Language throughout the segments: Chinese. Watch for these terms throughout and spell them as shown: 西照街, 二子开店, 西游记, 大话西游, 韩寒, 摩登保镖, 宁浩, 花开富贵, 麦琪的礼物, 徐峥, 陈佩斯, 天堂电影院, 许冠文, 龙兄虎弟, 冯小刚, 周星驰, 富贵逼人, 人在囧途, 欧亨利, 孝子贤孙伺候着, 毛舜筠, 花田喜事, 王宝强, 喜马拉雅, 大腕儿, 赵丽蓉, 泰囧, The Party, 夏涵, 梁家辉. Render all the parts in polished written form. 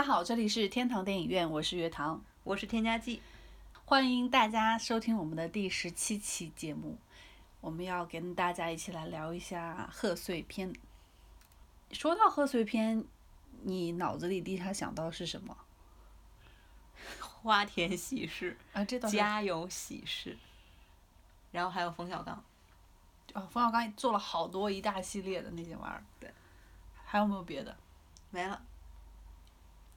家好，这里是天堂电影院，我是月堂，我是添加剂，欢迎大家收听我们的第17期节目。我们要跟大家一起来聊一下贺岁片。说到贺岁片，你脑子里第一想到是什么？花田喜事啊，这倒是。家有喜事，然后还有冯小刚。哦，冯小刚做了好多一大系列的那些玩意儿。对。还有没有别的？没了。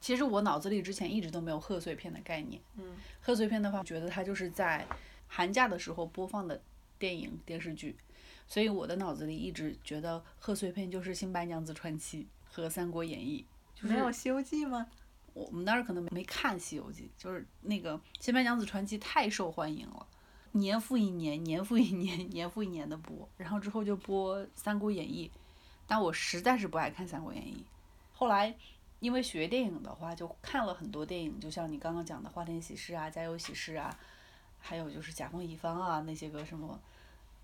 其实我脑子里之前一直都没有贺岁片的概念。嗯。贺岁片的话，我觉得它就是在寒假的时候播放的电影电视剧，所以我的脑子里一直觉得贺岁片就是《新白娘子传奇》和《三国演义》。没有《西游记》吗？我们当时可能没看《西游记》，就是那个《新白娘子传奇》太受欢迎了，年复一年，年复一年，年复一年的播，然后之后就播《三国演义》，但我实在是不爱看《三国演义》。后来因为学电影的话，就看了很多电影，就像你刚刚讲的《花田喜事》啊，《家有喜事》啊，还有就是甲方乙方啊那些个什么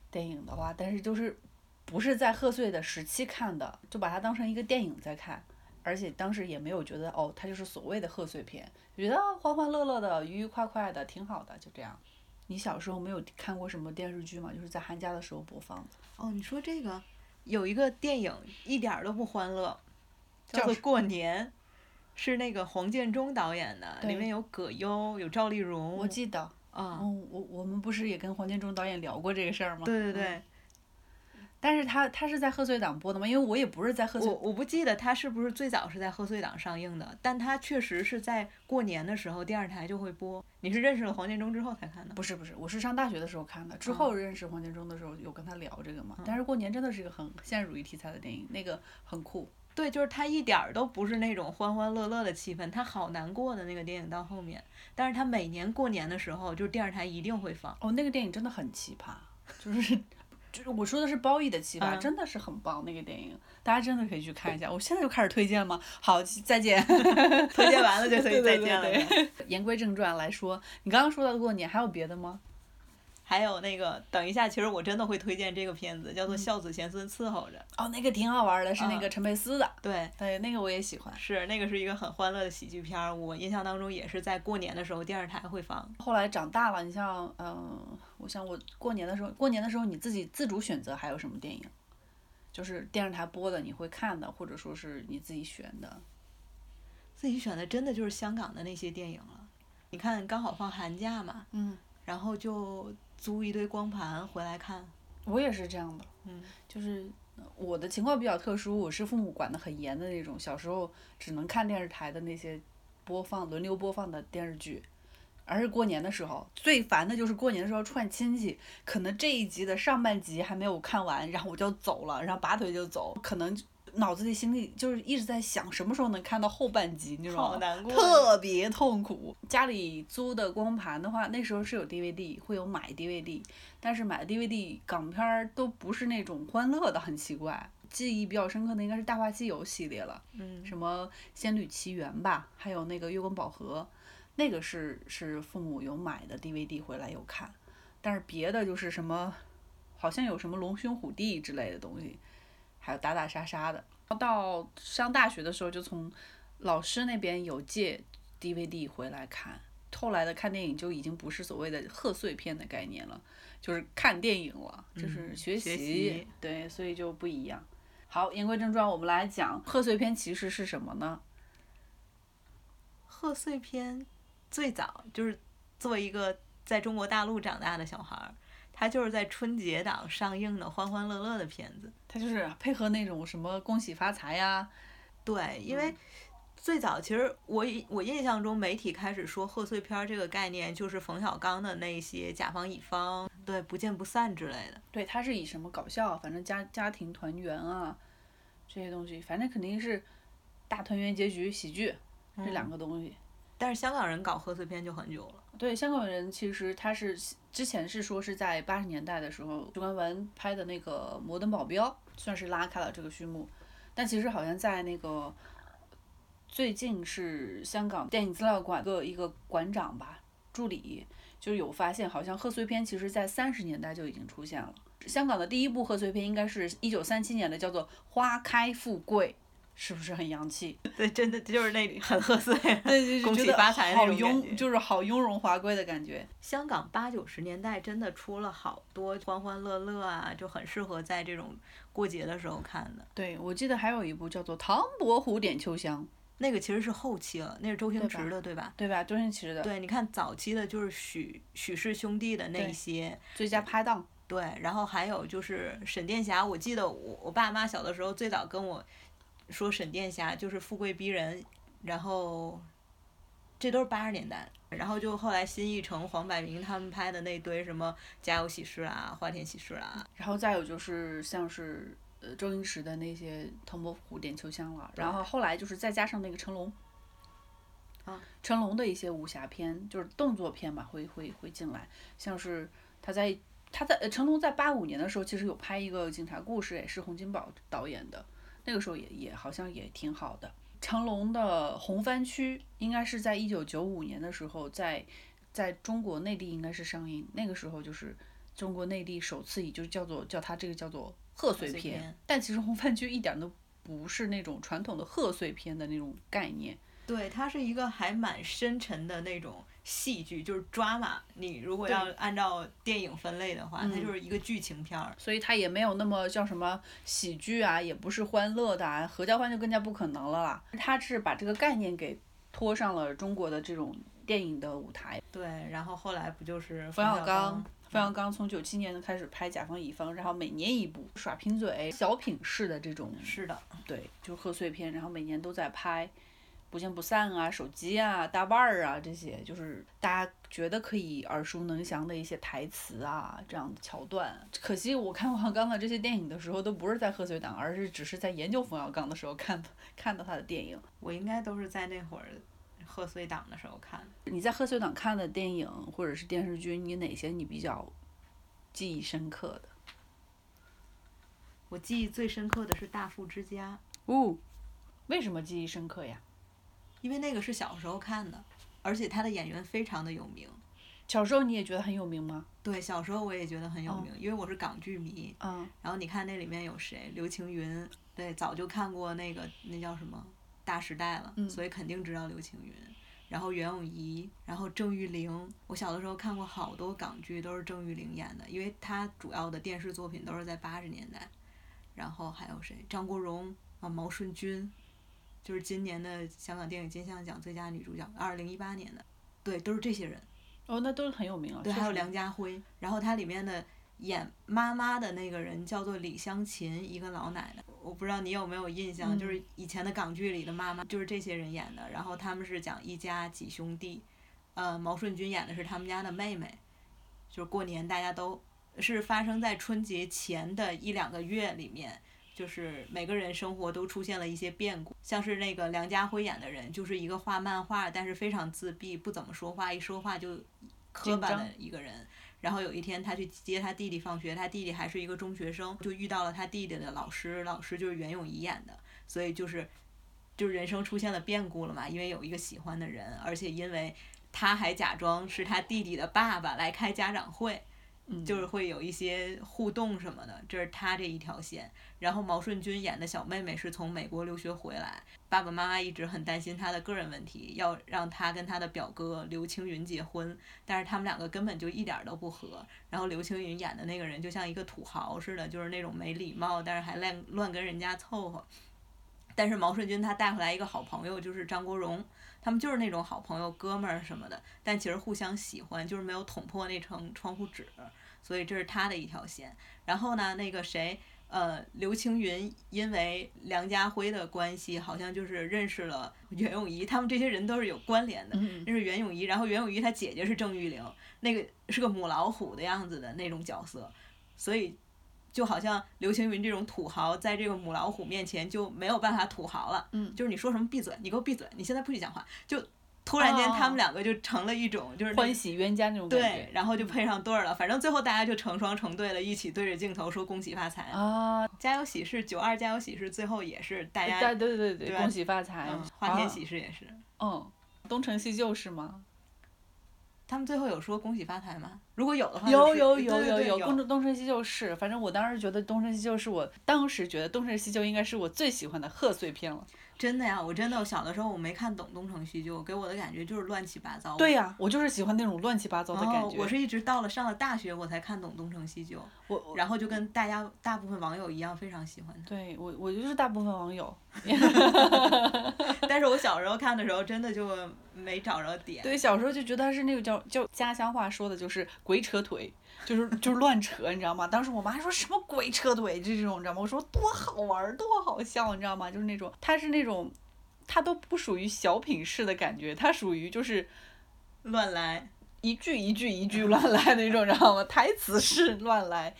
电影的话，但是就是不是在贺岁的时期看的，就把它当成一个电影在看，而且当时也没有觉得哦它就是所谓的贺岁片，觉得欢欢乐乐的，愉愉快快的，挺好的，就这样。你小时候没有看过什么电视剧吗？就是在寒假的时候播放的。哦，你说这个有一个电影一点都不欢乐，叫做《过年》，是那个黄建中导演的，里面有葛优，有赵丽蓉。我记得啊，我们不是也跟黄建中导演聊过这个事儿吗？对对对。但是他是在贺岁档播的吗？因为我也不是在贺岁，我不记得他是不是最早是在贺岁档上映的，但他确实是在过年的时候电视台就会播。你是认识了黄建中之后才看的？不是，我是上大学的时候看的，之后认识黄建中的时候有跟他聊这个嘛。但是过年真的是一个很现实主义题材的电影，那个很酷。对，就是他一点都不是那种欢欢乐乐的气氛，他好难过的那个电影到后面，但是他每年过年的时候，就是电视台一定会放。哦，那个电影真的很奇葩，就是我说的是褒义的奇葩，真的是很棒那个电影，大家真的可以去看一下。我现在就开始推荐吗？好，再见。推荐完了就可以再见了。对。言归正传来说，你刚刚说到过年，还有别的吗？还有那个等一下，其实我真的会推荐这个片子，叫做《孝子贤孙伺候着》。哦，那个挺好玩的，是那个陈佩斯的。对，那个我也喜欢。是，那个是一个很欢乐的喜剧片，我印象当中也是在过年的时候电视台会放。后来长大了，你像我想我过年的时候你自己自主选择还有什么电影，就是电视台播的你会看的，或者说是你自己选的。自己选的真的就是香港的那些电影了。你看刚好放寒假嘛，然后就租一堆光盘回来看。我也是这样的。就是我的情况比较特殊，我是父母管得很严的那种，小时候只能看电视台的那些轮流播放的电视剧。而是过年的时候最烦的就是过年的时候串亲戚，可能这一集的上半集还没有看完，然后我就走了，然后拔腿就走，可能脑子里心里就是一直在想什么时候能看到后半集，你知道吗？好难过，特别痛苦。家里租的光盘的话，那时候是有 DVD， 会有买 DVD， 但是买 DVD 港片都不是那种欢乐的，很奇怪。记忆比较深刻的应该是《大话西游》系列了，什么《仙履奇缘》吧，还有那个《月光宝盒》，那个是父母有买的 DVD 回来有看，但是别的就是什么，好像有什么龙兄虎弟之类的东西。还有打打杀杀的。到上大学的时候就从老师那边有借 DVD 回来看，后来的看电影就已经不是所谓的贺岁片的概念了，就是看电影了，就是学习。对，所以就不一样。好，言归正传，我们来讲贺岁片其实是什么呢？贺岁片最早就是作为一个在中国大陆长大的小孩，它就是在春节档上映的欢欢乐乐的片子，它就是配合那种什么恭喜发财呀。对，因为最早其实我印象中媒体开始说贺岁片这个概念，就是冯小刚的那些甲方乙方，对，不见不散之类的。对，它是以什么搞笑，反正家庭团圆啊这些东西，反正肯定是大团圆结局喜剧这两个东西。但是香港人搞贺岁片就很久了。对，香港人其实他是之前是说是在80年代的时候，许冠文拍的那个《摩登保镖》算是拉开了这个序幕，但其实好像在那个最近是香港电影资料馆一个馆长吧，助理就有发现，好像贺岁片其实在30年代就已经出现了。香港的第一部贺岁片应该是1937年的，叫做《花开富贵》。是不是很洋气？对，真的就是那里很贺岁，对，恭喜发财那种感觉，就是好雍容华贵的感觉。香港80、90年代真的出了好多欢欢乐乐啊，就很适合在这种过节的时候看的。对，我记得还有一部叫做《唐伯虎点秋香》。那个其实是后期了，那是周星驰的，对吧？对吧？周星驰的。对，你看早期的就是许氏兄弟的那些最佳拍档。对，然后还有就是沈殿霞，我记得我爸妈小的时候最早跟我说沈殿霞就是富贵逼人，然后这都是80年代，然后就后来新艺城、黄百鸣他们拍的那堆什么家有喜事啦、花田喜事啦，然后再有就是像是周星驰的那些《唐伯虎点秋香》了，然后后来就是再加上那个成龙，啊，成龙的一些武侠片，就是动作片嘛，会进来，像是成龙在85年的时候，其实有拍一个警察故事，也是洪金宝导演的，那个时候也好像也挺好的。成龙的《红番区》应该是在1995年的时候在中国内地应该是上映，那个时候就是中国内地首次叫它贺岁片，但其实《红番区》一点都不是那种传统的贺岁片的那种概念。对，它是一个还蛮深沉的那种戏剧，就是 drama。你如果要按照电影分类的话，它就是一个剧情片儿。所以它也没有那么叫什么喜剧啊，也不是欢乐的啊，合家欢就更加不可能了啦。它是把这个概念给拖上了中国的这种电影的舞台。对，然后后来不就是冯小刚。冯小刚从97年开始拍《甲方乙方》，然后每年一部，耍贫嘴、小品式的这种。是的。对，就是贺岁片，然后每年都在拍，不见不散啊、手机啊、大腕儿啊，这些就是大家觉得可以耳熟能详的一些台词啊，这样的桥段。可惜我看冯小刚的这些电影的时候，都不是在贺岁档，而是只是在研究冯小刚的时候看到他的电影。我应该都是在那会儿贺岁档的时候看。你在贺岁档看的电影或者是电视剧，你哪些你比较记忆深刻的？我记忆最深刻的是《大富之家》。哦，为什么记忆深刻呀？因为那个是小时候看的，而且他的演员非常的有名。小时候你也觉得很有名吗？对，小时候我也觉得很有名，因为我是港剧迷。嗯。然后你看那里面有谁？刘青云，对，早就看过那叫什么《大时代》了，所以肯定知道刘青云。然后袁咏仪，然后郑裕玲，我小的时候看过好多港剧，都是郑裕玲演的，因为她主要的电视作品都是在80年代。然后还有谁？张国荣啊，毛舜筠。就是今年的香港电影金像奖最佳女主角，2018年的，对，都是这些人。哦，那都很有名啊。对，还有梁家辉，然后他里面的演妈妈的那个人叫做李湘琴，一个老奶奶，我不知道你有没有印象，就是以前的港剧里的妈妈就是这些人演的，然后他们是讲一家几兄弟，毛舜筠演的是他们家的妹妹，就是过年大家都是发生在春节前的1-2个月里面。就是每个人生活都出现了一些变故，像是那个梁家辉演的人就是一个画漫画但是非常自闭，不怎么说话，一说话就磕巴的一个人。然后有一天他去接他弟弟放学，他弟弟还是一个中学生，就遇到了他弟弟的老师，老师就是袁咏仪演的，所以就是人生出现了变故了嘛，因为有一个喜欢的人，而且因为他还假装是他弟弟的爸爸来开家长会，就是会有一些互动什么的，这是他这一条线。然后毛舜筠演的小妹妹是从美国留学回来，爸爸妈妈一直很担心她的个人问题，要让她跟她的表哥刘青云结婚，但是他们两个根本就一点都不合。然后刘青云演的那个人就像一个土豪似的，就是那种没礼貌，但是还乱跟人家凑合。但是毛舜筠他带回来一个好朋友，就是张国荣，他们就是那种好朋友哥们儿什么的，但其实互相喜欢，就是没有捅破那层窗户纸，所以这是他的一条线。然后呢，那个谁，刘青云因为梁家辉的关系，好像就是认识了袁咏仪，他们这些人都是有关联的，认识袁咏仪，然后袁咏仪她姐姐是郑裕玲，那个是个母老虎的样子的那种角色，所以就好像刘青云这种土豪在这个母老虎面前就没有办法土豪了，就是你说什么闭嘴，你给我闭嘴，你现在不许讲话，就突然间他们两个就成了一种就是欢喜冤家那种感觉。对，然后就配上对了，反正最后大家就成双成对了，一起对着镜头说恭喜发财啊！家有喜事92家有喜事最后也是大家对恭喜发财，花田喜事也是，东成西就，是吗？他们最后有说恭喜发财吗？如果有的话、就是、有东成西就，是反正我当时觉得东成西就，我当时觉得东成西就应该是我最喜欢的贺岁片了。真的呀，我真的小的时候我没看懂东成西就，给我的感觉就是乱七八糟。对呀、啊，我就是喜欢那种乱七八糟的感觉。我是一直到了上了大学我才看懂东成西就，然后就跟大部分网友一样非常喜欢他。对，我就是大部分网友。但是我小时候看的时候真的就没找着点。对，小时候就觉得他是那个叫家乡话说的就是鬼扯腿，就是乱扯，你知道吗？当时我妈说什么鬼扯腿这种，你知道吗？我说多好玩多好笑，你知道吗？就是那种他是那种他都不属于小品式的感觉，他属于就是乱来，一句一句一句乱来那种，知道吗？台词是乱来，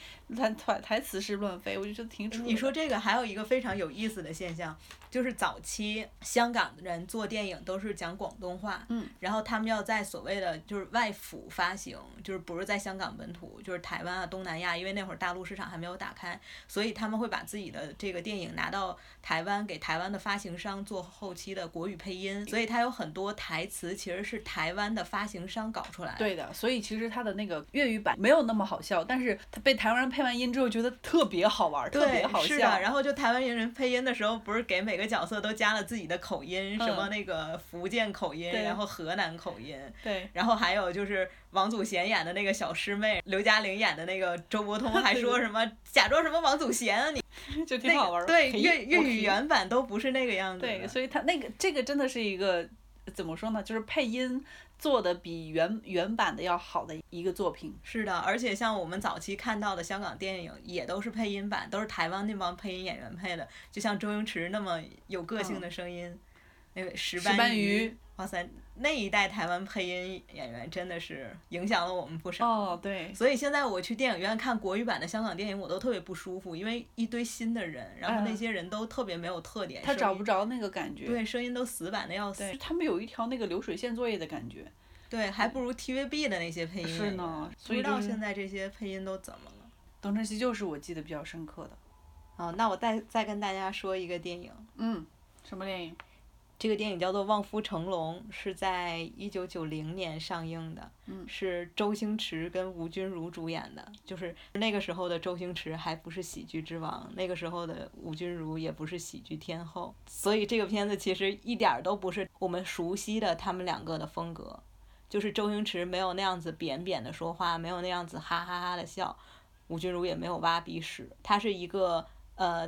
台词是乱飞，我就觉得挺蠢。你说这个还有一个非常有意思的现象，就是早期香港人做电影都是讲广东话，然后他们要在所谓的就是外府发行，就是不是在香港本土，就是台湾啊、东南亚，因为那会儿大陆市场还没有打开，所以他们会把自己的这个电影拿到台湾，给台湾的发行商做后期的国语配音，所以它有很多台词其实是台湾的发行商搞出来。对的，所以其实它的那个粤语版没有那么好笑，但是它被台湾人配完音之后觉得特别好玩，特别好笑。是的，然后就台湾人配音的时候不是给每个角色都加了自己的口音，什么那个福建口音，然后河南口音，对，然后还有就是王祖贤演的那个小师妹，刘嘉玲演的那个周伯通还说什么假装什么王祖贤啊，你就挺好玩。对，粤语原版都不是那个样子。对，所以他那个这个真的是一个怎么说呢，就是配音做的比原版的要好的一个作品。是的，而且像我们早期看到的香港电影也都是配音版，都是台湾那帮配音演员配的，就像周星驰那么有个性的声音，那个石斑鱼，哇塞，那一代台湾配音演员真的是影响了我们不少。哦，对，所以现在我去电影院看国语版的香港电影我都特别不舒服，因为一堆新的人，然后那些人都特别没有特点，他找不着那个感觉。对，声音都死板的要死，他们有一条那个流水线作业的感觉。对，还不如 TVB 的那些配音。是呢，所以、就是、不知道现在这些配音都怎么了。东成西就就是我记得比较深刻的。哦，那我再跟大家说一个电影。什么电影？这个电影叫做《望夫成龙》，是在1990年上映的，是周星驰跟吴君如主演的。就是那个时候的周星驰还不是喜剧之王，那个时候的吴君如也不是喜剧天后，所以这个片子其实一点都不是我们熟悉的他们两个的风格。就是周星驰没有那样子扁扁的说话，没有那样子哈哈哈的笑，吴君如也没有挖鼻屎，他是一个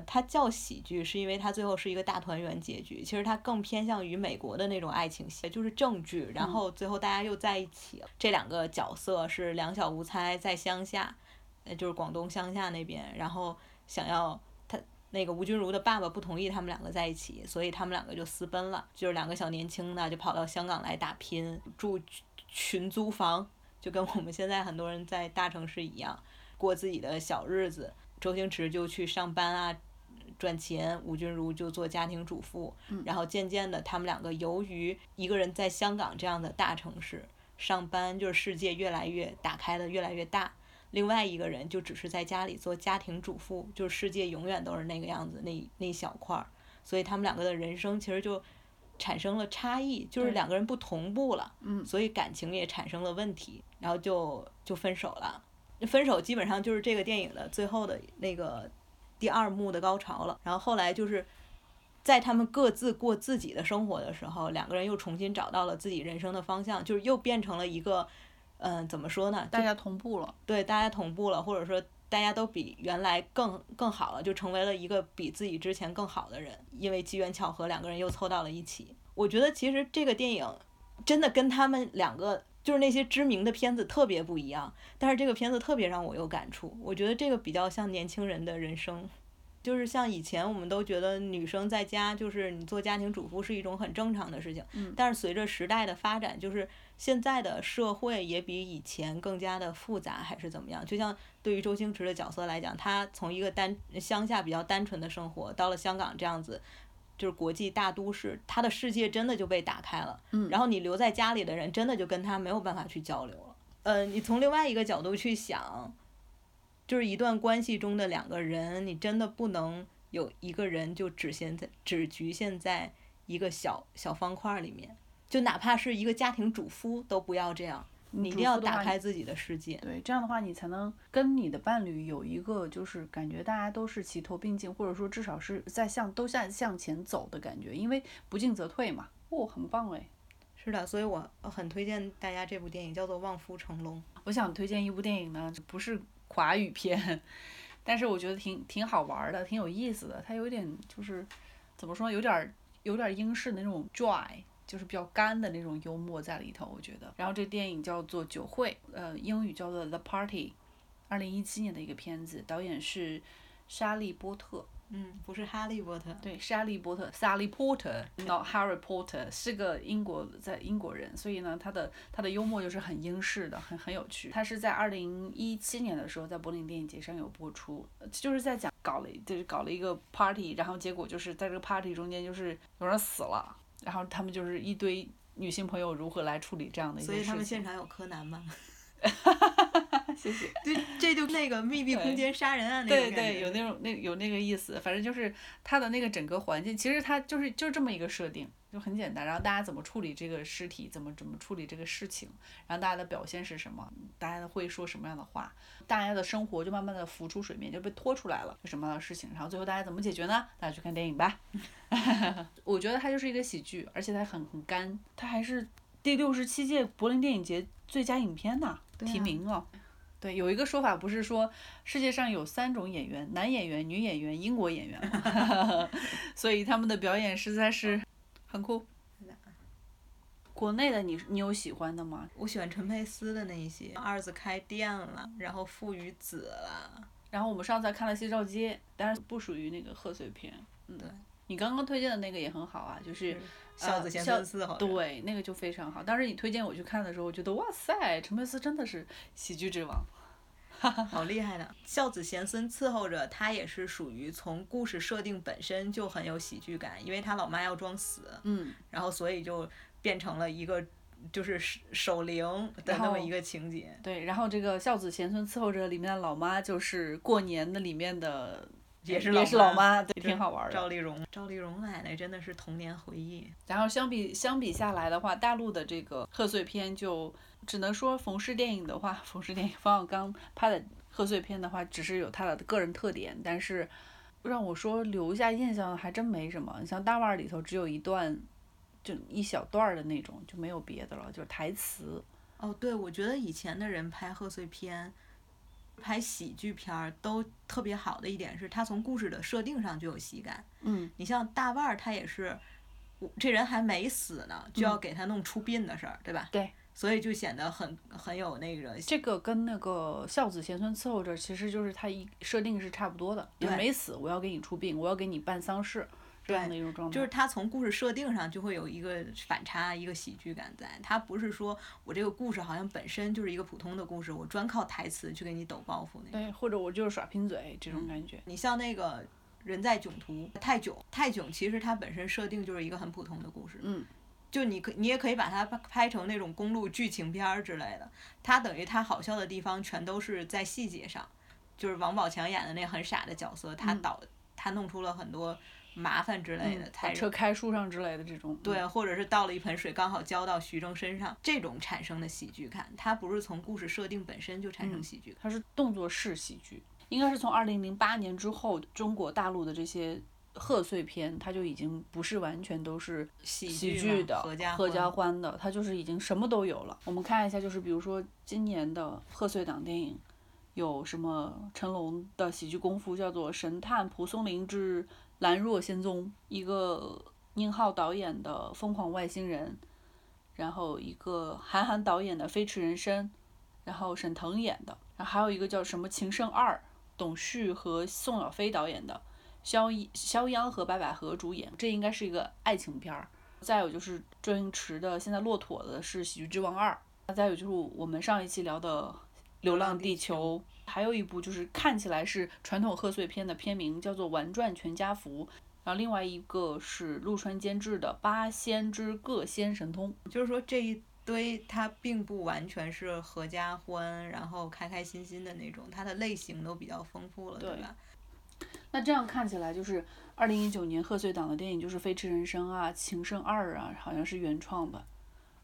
它叫喜剧是因为它最后是一个大团圆结局，其实它更偏向于美国的那种爱情戏，就是正剧，然后最后大家又在一起了。这两个角色是两小无猜在乡下，就是广东乡下那边，然后想要他那个吴君如的爸爸不同意他们两个在一起，所以他们两个就私奔了，就是两个小年轻的就跑到香港来打拼，住群租房，就跟我们现在很多人在大城市一样过自己的小日子。周星驰就去上班啊赚钱，吴君如就做家庭主妇，然后渐渐的他们两个由于一个人在香港这样的大城市上班，就是世界越来越打开的越来越大，另外一个人就只是在家里做家庭主妇，就是世界永远都是那个样子，那一小块，所以他们两个的人生其实就产生了差异，就是两个人不同步了，所以感情也产生了问题，然后就分手了。分手基本上就是这个电影的最后的那个第二幕的高潮了。然后后来就是在他们各自过自己的生活的时候，两个人又重新找到了自己人生的方向，就是又变成了一个怎么说呢，大家同步了。对，大家同步了，或者说大家都比原来更好了，就成为了一个比自己之前更好的人，因为机缘巧合两个人又凑到了一起。我觉得其实这个电影真的跟他们两个就是那些知名的片子特别不一样，但是这个片子特别让我有感触。我觉得这个比较像年轻人的人生，就是像以前我们都觉得女生在家就是你做家庭主妇是一种很正常的事情，但是随着时代的发展，就是现在的社会也比以前更加的复杂还是怎么样。就像对于周星驰的角色来讲，他从一个乡下比较单纯的生活到了香港这样子就是国际大都市，他的世界真的就被打开了，然后你留在家里的人真的就跟他没有办法去交流了。你从另外一个角度去想，就是一段关系中的两个人，你真的不能有一个人就只局限在一个小小方块里面，就哪怕是一个家庭主夫都不要这样，你一定要打开自己的世界，对，这样的话你才能跟你的伴侣有一个就是感觉大家都是齐头并进，或者说至少是在向前走的感觉，因为不进则退嘛。哦，很棒哎。是的，所以我很推荐大家这部电影，叫做《望夫成龙》。我想推荐一部电影呢，不是华语片，但是我觉得挺好玩的，挺有意思的。它有点就是怎么说，有点英式的那种 dry， 就是比较干的那种幽默在里头，我觉得。然后这电影叫做《酒会》，英语叫做《The Party》，2017年的一个片子，导演是莎莉·波特。嗯，不是哈利波特，对，莎莉波特 ，Sally Porter，not Harry Potter， 是个英国人，所以呢，他的幽默就是很英式的，很有趣。他是在2017年的时候在柏林电影节上有播出，就是在讲搞了一个 party， 然后结果就是在这个 party 中间就是有人死了，然后他们就是一堆女性朋友如何来处理这样的一些事情。所以他们现场有柯南吗？谢谢。对，这就那个密闭空间杀人案那种感觉。对对，有那个意思。反正就是它的那个整个环境，其实它就是这么一个设定，就很简单。然后大家怎么处理这个尸体，怎么处理这个事情，然后大家的表现是什么，大家会说什么样的话，大家的生活就慢慢的浮出水面，就被拖出来了，什么样的事情，然后最后大家怎么解决呢？大家去看电影吧。我觉得它就是一个喜剧，而且它很干，它还是第67届柏林电影节最佳影片呢。提名了。对，有一个说法不是说世界上有3种演员，男演员、女演员、英国演员嘛，所以他们的表演实在是很酷。国内的你有喜欢的吗？我喜欢陈佩斯的那一些，二子开店了，然后父与子了，然后我们上次还看了《西照街》，但是不属于那个贺岁片。嗯，对。你刚刚推荐的那个也很好啊，就是孝子贤孙四好像。对，那个就非常好。当时你推荐我去看的时候，我觉得哇塞，陈佩斯真的是喜剧之王，好厉害的。孝子贤孙伺候着，他也是属于从故事设定本身就很有喜剧感，因为他老妈要装死，嗯，然后所以就变成了一个就是守灵的那么一个情节。对，然后这个孝子贤孙伺候着里面的老妈就是过年的里面的。也是老妈，对，挺好玩的。赵丽蓉奶奶真的是童年回忆。然后相比下来的话，大陆的这个贺岁片就只能说冯小刚拍的贺岁片的话，只是有他的个人特点，但是让我说留下印象还真没什么。你像大腕里头只有一小段的那种，就没有别的了，就是台词。哦，对，我觉得以前的人拍贺岁片。拍喜剧片都特别好的一点是他从故事的设定上就有喜感。嗯，你像大腕儿，他也是这人还没死呢就要给他弄出殡的事儿，对吧？对，所以就显得很有那个。这个跟那个孝子贤孙伺候着其实就是他一设定是差不多的，你没死我要给你出殡，我要给你办丧事，这样的一种状态。就是他从故事设定上就会有一个反差，一个喜剧感在。他不是说我这个故事好像本身就是一个普通的故事，我专靠台词去给你抖包袱那种。对，或者我就是耍贫嘴这种感觉。你像那个人在囧途，泰囧其实它本身设定就是一个很普通的故事。嗯。就你也可以把它拍成那种公路剧情片之类的。它等于它好笑的地方全都是在细节上，就是王宝强演的那很傻的角色，他弄出了很多。麻烦之类的，把车开树上之类的这种，对，或者是倒了一盆水刚好浇到徐峥身上，这种产生的喜剧感，它不是从故事设定本身就产生喜剧感，它是动作式喜剧，应该是从2008年之后，中国大陆的这些贺岁片，它就已经不是完全都是喜剧的合家欢的，它就是已经什么都有了。我们看一下，就是比如说今年的贺岁档电影。有什么成龙的喜剧功夫叫做《神探蒲松龄之兰若仙踪》，一个宁浩导演的《疯狂外星人》，然后一个韩寒导演的《飞驰人生》，然后沈腾演的，然后还有一个叫什么《情圣二》，董旭和宋小飞导演的，肖央和白百合主演，这应该是一个爱情片儿。再有就是周星驰的现在落妥的是《喜剧之王2》，再有就是我们上一期聊的流浪地球，还有一部就是看起来是传统贺岁片的片名叫做《玩转全家福》，然后另外一个是陆川监制的《八仙之各仙神通》。就是说这一堆它并不完全是合家欢，然后开开心心的那种，它的类型都比较丰富了，对吧？那这样看起来就是2019年贺岁档的电影就是《飞驰人生》啊，《情圣二》啊，好像是原创吧。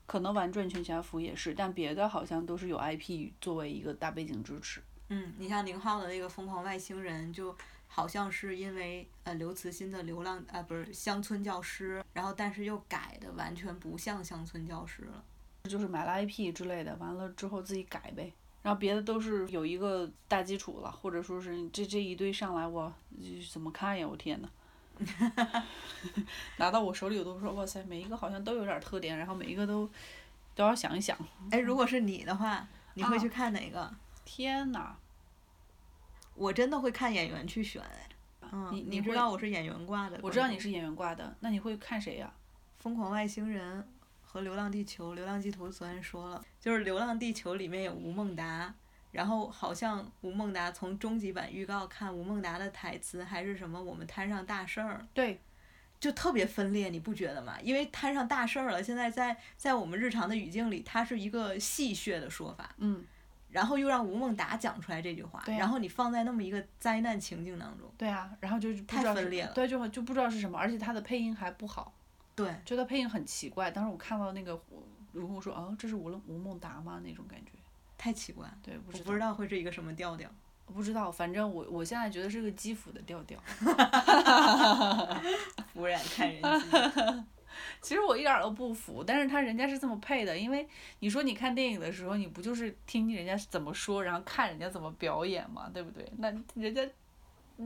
可能玩转全侠服也是，但别的好像都是有 IP 作为一个大背景支持。嗯，你像宁浩的那个疯狂外星人就好像是因为刘慈欣的流浪不是乡村教师，然后但是又改的完全不像乡村教师了，就是买了 IP 之类的，完了之后自己改呗。然后别的都是有一个大基础了，或者说是这一堆上来我怎么看呀，我天哪拿到我手里我都说哇塞，每一个好像都有点特点，然后每一个都要想一想。哎，如果是你的话你会去看哪个？天哪，我真的会看演员去选。嗯，你知道我是演员挂的。我知道你是演员挂的，那你会看谁呀？疯狂外星人和流浪地球。流浪地球昨天说了，就是流浪地球里面有吴孟达，然后好像吴孟达从终极版预告看吴孟达的台词还是什么我们摊上大事儿，对，就特别分裂，你不觉得吗？因为摊上大事儿了，现在在我们日常的语境里它是一个戏谑的说法，嗯，然后又让吴孟达讲出来这句话，啊，然后你放在那么一个灾难情境当中，对啊，然后就太分裂了，对，就不知道是什么，而且他的配音还不好，对，就他配音很奇怪。当时我看到那个，如果说哦，这是吴孟达吗？那种感觉。太奇怪，对，我不知道会是一个什么调调。我不知道，反正我现在觉得是个基辅的调调。污染看人机。其实我一点都不服，但是人家是这么配的，因为你说你看电影的时候，你不就是听人家怎么说，然后看人家怎么表演嘛，对不对？那人家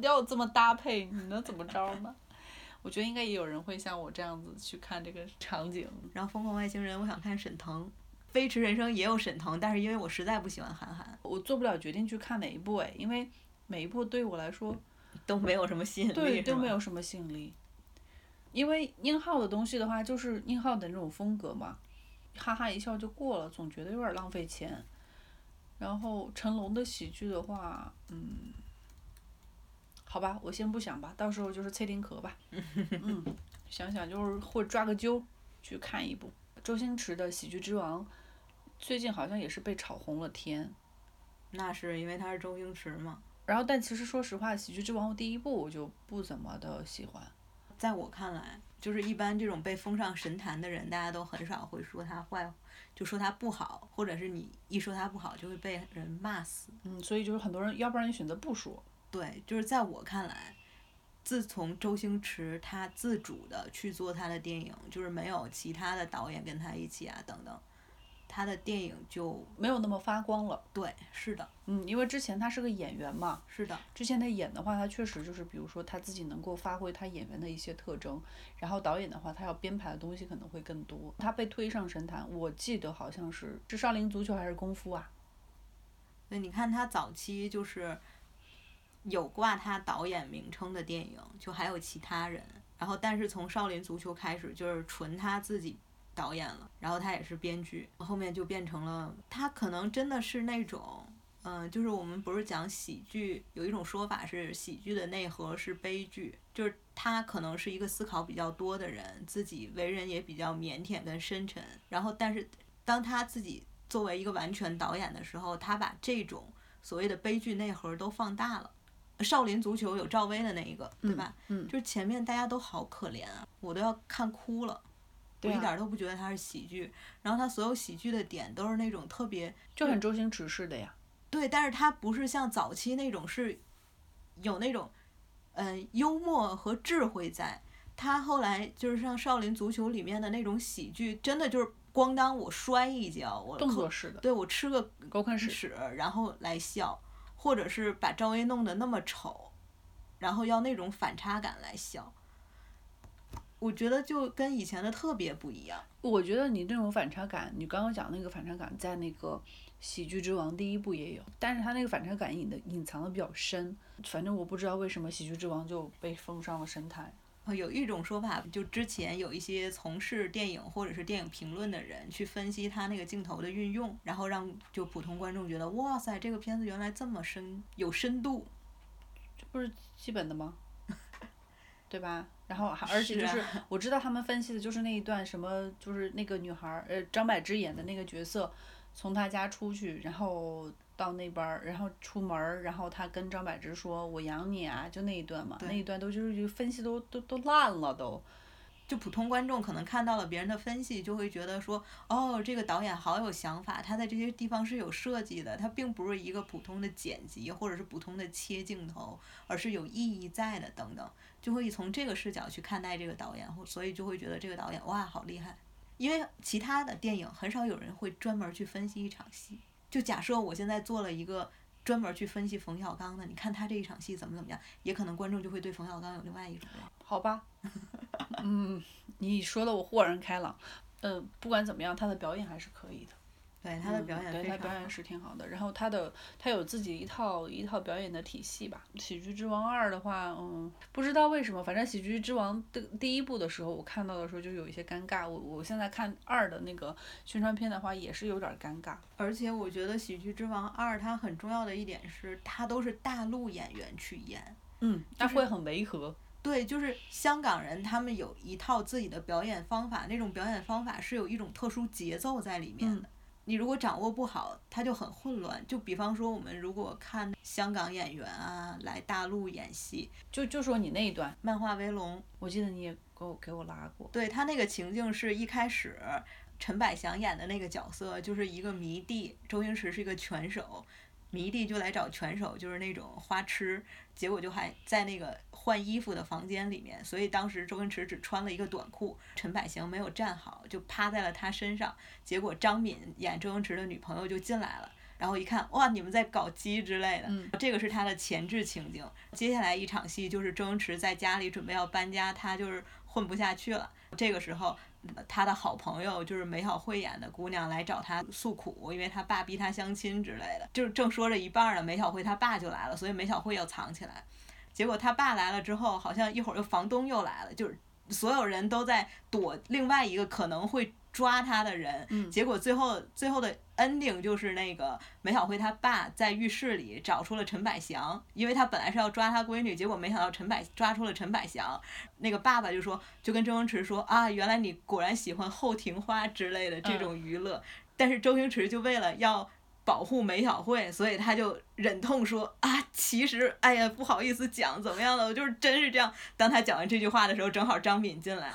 要这么搭配，你能怎么着呢？我觉得应该也有人会像我这样子去看这个场景。然后《疯狂外星人》，我想看沈腾。《飞驰人生》也有沈腾，但是因为我实在不喜欢韩寒，我做不了决定去看哪一部，哎，因为每一部对我来说都没有什么吸引力，对，都没有什么吸引力。因为宁浩的东西的话，就是宁浩的那种风格嘛，哈哈一笑就过了，总觉得有点浪费钱。然后成龙的喜剧的话，嗯，好吧，我先不想吧，到时候就是蔡丁壳吧，嗯，想想就是或抓个阄去看一部。周星驰的《喜剧之王》。最近好像也是被炒红了天，那是因为他是周星驰嘛。然后但其实说实话，《喜剧之王》第一部我就不怎么的喜欢。在我看来，就是一般这种被封上神坛的人，大家都很少会说他坏，就说他不好，或者是你一说他不好就会被人骂死。嗯，所以就是很多人要不然你选择不说。对，就是在我看来，自从周星驰他自主的去做他的电影，就是没有其他的导演跟他一起啊等等，他的电影就没有那么发光了。对，是的，嗯，因为之前他是个演员嘛，是的，之前他演的话，他确实就是比如说他自己能够发挥他演员的一些特征，然后导演的话他要编排的东西可能会更多。他被推上神坛，我记得好像是少林足球还是功夫啊。对，你看他早期就是有挂他导演名称的电影，就还有其他人，然后但是从少林足球开始就是纯他自己导演了，然后他也是编剧，后面就变成了他可能真的是那种就是我们不是讲喜剧有一种说法是喜剧的内核是悲剧，就是他可能是一个思考比较多的人，自己为人也比较腼腆跟深沉，然后但是当他自己作为一个完全导演的时候，他把这种所谓的悲剧内核都放大了。少林足球有赵薇的那一个，对吧？嗯，就是前面大家都好可怜啊，我都要看哭了。我一点都不觉得他是喜剧，然后他所有喜剧的点都是那种特别就很周星驰式的呀。对，但是他不是像早期那种是有那种幽默和智慧在。他后来就是像少林足球里面的那种喜剧，真的就是咣当我摔一跤，我动作式的，对，我吃个狗啃屎然后来笑，或者是把赵薇弄得那么丑，然后要那种反差感来笑。我觉得就跟以前的特别不一样。我觉得你那种反差感，你刚刚讲那个反差感在那个喜剧之王第一部也有，但是他那个反差感隐藏的比较深。反正我不知道为什么喜剧之王就被封上了神坛。有一种说法，就之前有一些从事电影或者是电影评论的人去分析他那个镜头的运用，然后让就普通观众觉得哇塞，这个片子原来这么有深度。这不是基本的吗？对吧？然后而且就是我知道他们分析的就是那一段什么，就是那个女孩张柏芝演的那个角色从她家出去，然后到那边，然后出门，然后她跟张柏芝说我养你啊，就那一段嘛，那一段都就是分析都烂了都。就普通观众可能看到了别人的分析，就会觉得说，哦，这个导演好有想法，他在这些地方是有设计的，他并不是一个普通的剪辑或者是普通的切镜头，而是有意义在的等等，就会从这个视角去看待这个导演，所以就会觉得这个导演哇好厉害。因为其他的电影很少有人会专门去分析一场戏，就假设我现在做了一个专门去分析冯小刚的，你看他这一场戏怎么样，也可能观众就会对冯小刚有另外一种好吧嗯，你说的我豁然开朗。不管怎么样，他的表演还是可以的，对，他的表演非常好，对，他表演是挺好的。然后他有自己一套表演的体系吧。喜剧之王2的话，不知道为什么，反正喜剧之王第一部的时候我看到的时候就有一些尴尬，我现在看2的那个宣传片的话也是有点尴尬。而且我觉得喜剧之王2它很重要的一点是它都是大陆演员去演，它会很违和。对，就是香港人他们有一套自己的表演方法，那种表演方法是有一种特殊节奏在里面的，你如果掌握不好它就很混乱。就比方说我们如果看香港演员啊来大陆演戏，就说你那一段漫画威龙，我记得你也给我拉过，对，他那个情境是一开始陈百祥演的那个角色就是一个迷弟，周星驰是一个拳手，迷弟就来找拳手，就是那种花痴，结果就还在那个换衣服的房间里面，所以当时周星驰只穿了一个短裤，陈百祥没有站好就趴在了他身上，结果张敏演周星驰的女朋友就进来了，然后一看哇你们在搞基之类的，这个是他的前置情景。接下来一场戏就是周星驰在家里准备要搬家，他就是混不下去了，这个时候他的好朋友就是美好慧眼的姑娘来找他诉苦，因为他爸逼他相亲之类的，就是正说着一半呢，梅小慧他爸就来了，所以梅小慧要藏起来，结果他爸来了之后好像一会儿又房东又来了，就是所有人都在躲另外一个可能会抓他的人，结果最后的 ending 就是那个梅小慧他爸在浴室里找出了陈百祥，因为他本来是要抓他闺女，结果没想到抓出了陈百祥。那个爸爸就说，就跟周星驰说啊，原来你果然喜欢后庭花之类的这种娱乐，但是周星驰就为了要保护梅小慧，所以他就忍痛说啊，其实哎呀不好意思讲怎么样了，我就是真是这样。当他讲完这句话的时候正好张敏进来，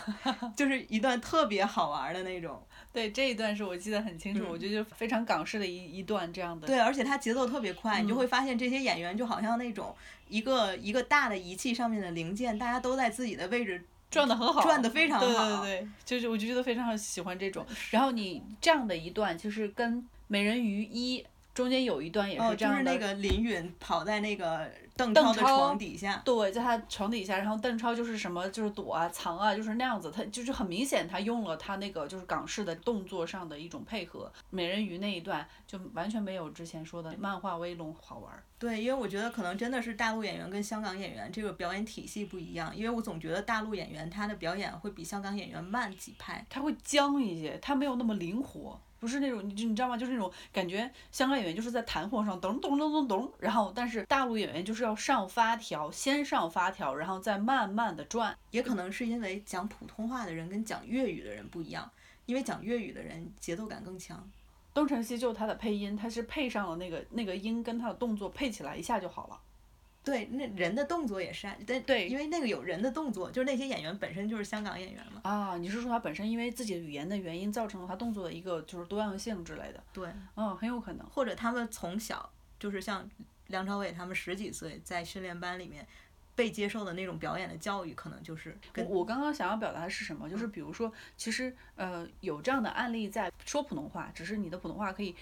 就是一段特别好玩的那种。对，这一段是我记得很清楚，我觉得就非常港式的一段这样的。对，而且他节奏特别快，你就会发现这些演员就好像那种一个大的仪器上面的零件，大家都在自己的位置转得很好，转得非常好。对，就是我就觉得非常喜欢这种。然后你这样的一段就是跟美人鱼1中间有一段也是这样的，就是那个林允跑在那个邓超的床底下，对，在他床底下，然后邓超就是什么就是躲啊藏啊就是那样子，他就是很明显他用了他那个就是港式的动作上的一种配合。美人鱼那一段就完全没有之前说的漫画威龙好玩。对，因为我觉得可能真的是大陆演员跟香港演员这个表演体系不一样，因为我总觉得大陆演员他的表演会比香港演员慢几拍，他会僵一些，他没有那么灵活，不是那种你知道吗，就是那种感觉香港演员就是在弹簧上咚咚咚咚咚，然后但是大陆演员就是要先上发条然后再慢慢的转。也可能是因为讲普通话的人跟讲粤语的人不一样，因为讲粤语的人节奏感更强。东成西就他的配音他是配上了那个音跟他的动作配起来一下就好了。对，那人的动作也是，对，因为那个有人的动作，就是那些演员本身就是香港演员嘛。啊，你是说他本身因为自己的语言的原因造成了他动作的一个就是多样性之类的。对，很有可能。或者他们从小就是像梁朝伟他们10几岁在训练班里面被接受的那种表演的教育，可能就是跟我刚刚想要表达的是什么，就是比如说，其实有这样的案例在说普通话，只是你的普通话可以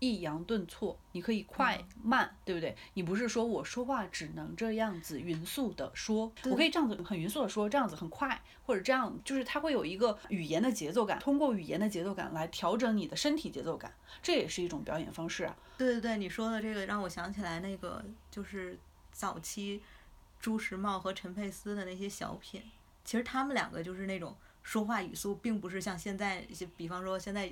抑扬顿挫，你可以快慢，对不对？你不是说我说话只能这样子匀速的说，我可以这样子很匀速的说，这样子很快，或者这样，就是它会有一个语言的节奏感，通过语言的节奏感来调整你的身体节奏感，这也是一种表演方式啊。对，你说的这个让我想起来那个就是早期朱时茂和陈佩斯的那些小品，其实他们两个就是那种说话语速并不是像现在，比方说现在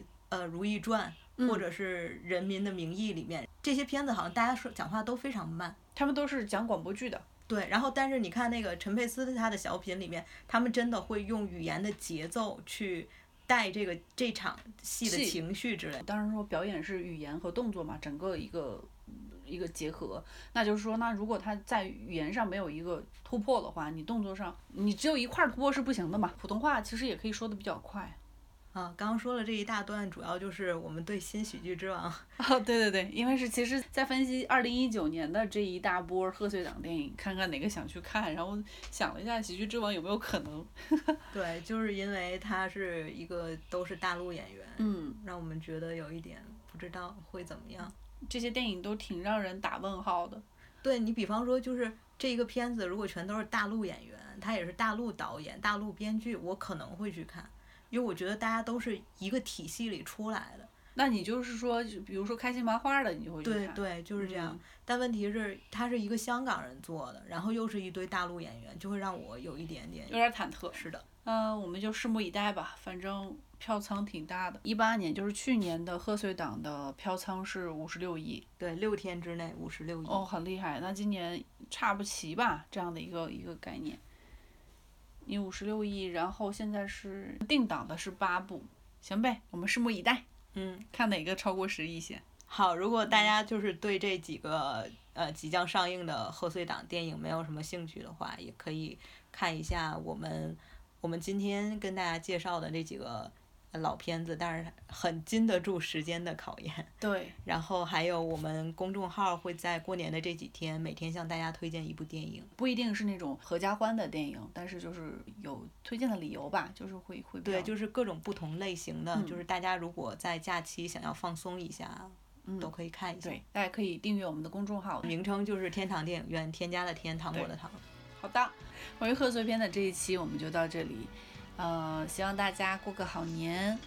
如懿传或者是人民的名义里面，这些片子好像大家说讲话都非常慢，他们都是讲广播剧的。对，然后但是你看那个陈佩斯他的小品里面，他们真的会用语言的节奏去带这场戏的情绪之类的。当然说表演是语言和动作嘛，整个一个结合，那就是说，那如果他在语言上没有一个突破的话，你动作上你只有一块突破是不行的嘛。普通话其实也可以说的比较快啊，刚刚说了这一大段，主要就是我们对新喜剧之王啊，对对对，因为是其实在分析2019年的这一大波贺岁档电影，看看哪个想去看，然后想了一下喜剧之王有没有可能。对，就是因为他是一个都是大陆演员，让我们觉得有一点不知道会怎么样。这些电影都挺让人打问号的。对，你比方说就是这个片子如果全都是大陆演员，他也是大陆导演、大陆编剧，我可能会去看，因为我觉得大家都是一个体系里出来的。那你就是说比如说开心麻花的你就会去看。对对，就是这样。但问题是他是一个香港人做的，然后又是一堆大陆演员，就会让我有一点点有点忐忑。是的，我们就拭目以待吧，反正票仓挺大的。18年就是去年的贺岁档的票仓是56亿，对，6天之内56亿，哦，很厉害。那今年差不齐吧，这样的一个概念。你56亿，然后现在是定档的是8部，行呗，我们拭目以待，看哪个超过10亿先。好，如果大家就是对这几个即将上映的贺岁档电影没有什么兴趣的话，也可以看一下我们今天跟大家介绍的这几个老片子，但是很经得住时间的考验。对，然后还有我们公众号会在过年的这几天每天向大家推荐一部电影，不一定是那种合家欢的电影，但是就是有推荐的理由吧，就是会对，就是各种不同类型的，就是大家如果在假期想要放松一下，都可以看一下。对，大家可以订阅我们的公众号，名称就是天堂电影院，添加了天，糖果的糖。好的，关于贺岁片的这一期我们就到这里，希望大家过个好年，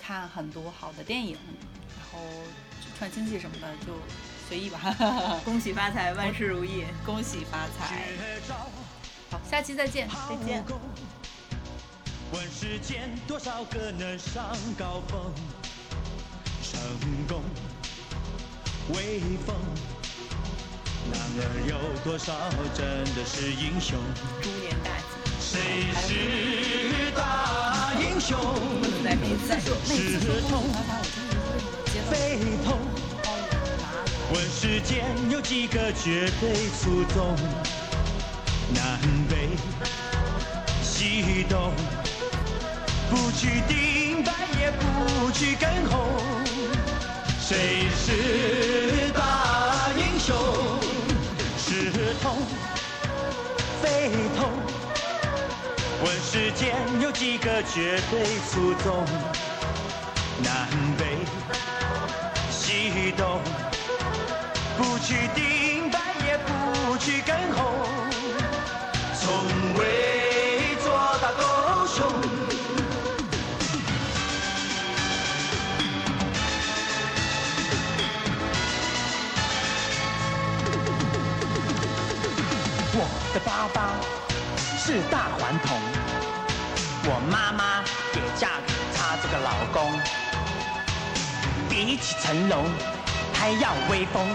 看很多好的电影，然后串亲戚什么的就随意吧。恭喜发财，万事如意，恭喜发财。好，下期再见，再见。问世间多少个能上高峰，成功威风，男儿有多少真的是英雄，猪年大吉。谁是大英雄？是痛悲痛，问世间有几个绝对出众？南北西东，不去顶白也不去跟红。谁是大英雄？是痛悲痛，问世间有几个绝对出众？南北西东，不去顶白也不去跟红，从未做到狗熊。我的爸爸是大顽童，我妈妈也嫁给他这个老公，比起成龙还要威风，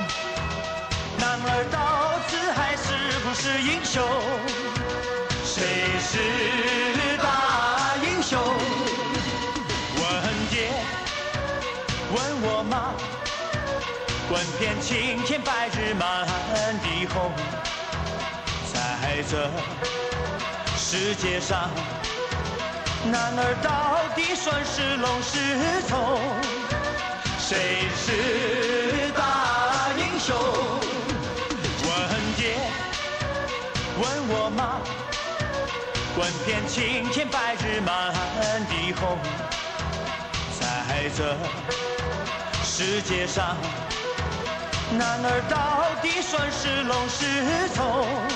男儿到此还是不是英雄？谁是大英雄？问爹问我妈，问遍青天白日满地红，在这世界上，男儿到底算是龙是虫？谁是大英雄？问爹，问我妈，问遍青天白日满地红，在这世界上，男儿到底算是龙是虫？